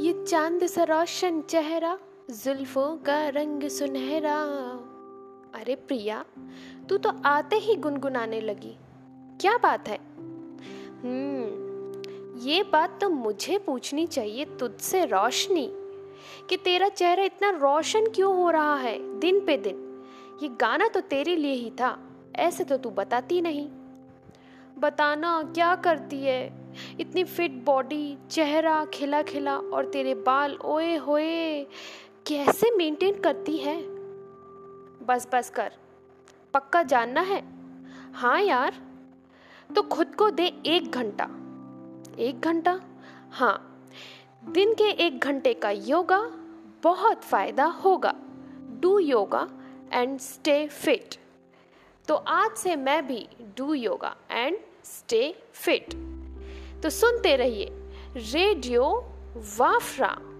ये चांद सा रोशन चेहरा, जुल्फों का रंग सुनहरा। अरे प्रिया, तू तो आते ही गुनगुनाने लगी, क्या बात है? ये बात तो मुझे पूछनी चाहिए तुझसे रोशनी, कि तेरा चेहरा इतना रोशन क्यों हो रहा है दिन पे दिन। ये गाना तो तेरे लिए ही था, ऐसे तो तू बताती नहीं। बताना क्या करती है, इतनी फिट बॉडी, चेहरा खिला खिला, और तेरे बाल ओए होए, कैसे मेंटेन करती है। बस बस कर, पक्का जानना है? हाँ यार, तो खुद को दे 1 घंटा। 1 घंटा? हाँ, दिन के 1 घंटे का योगा, बहुत फायदा होगा। Do yoga and stay fit. तो आज से मैं भी do yoga and stay fit. तो सुनते रहिए रेडियो वाफरा।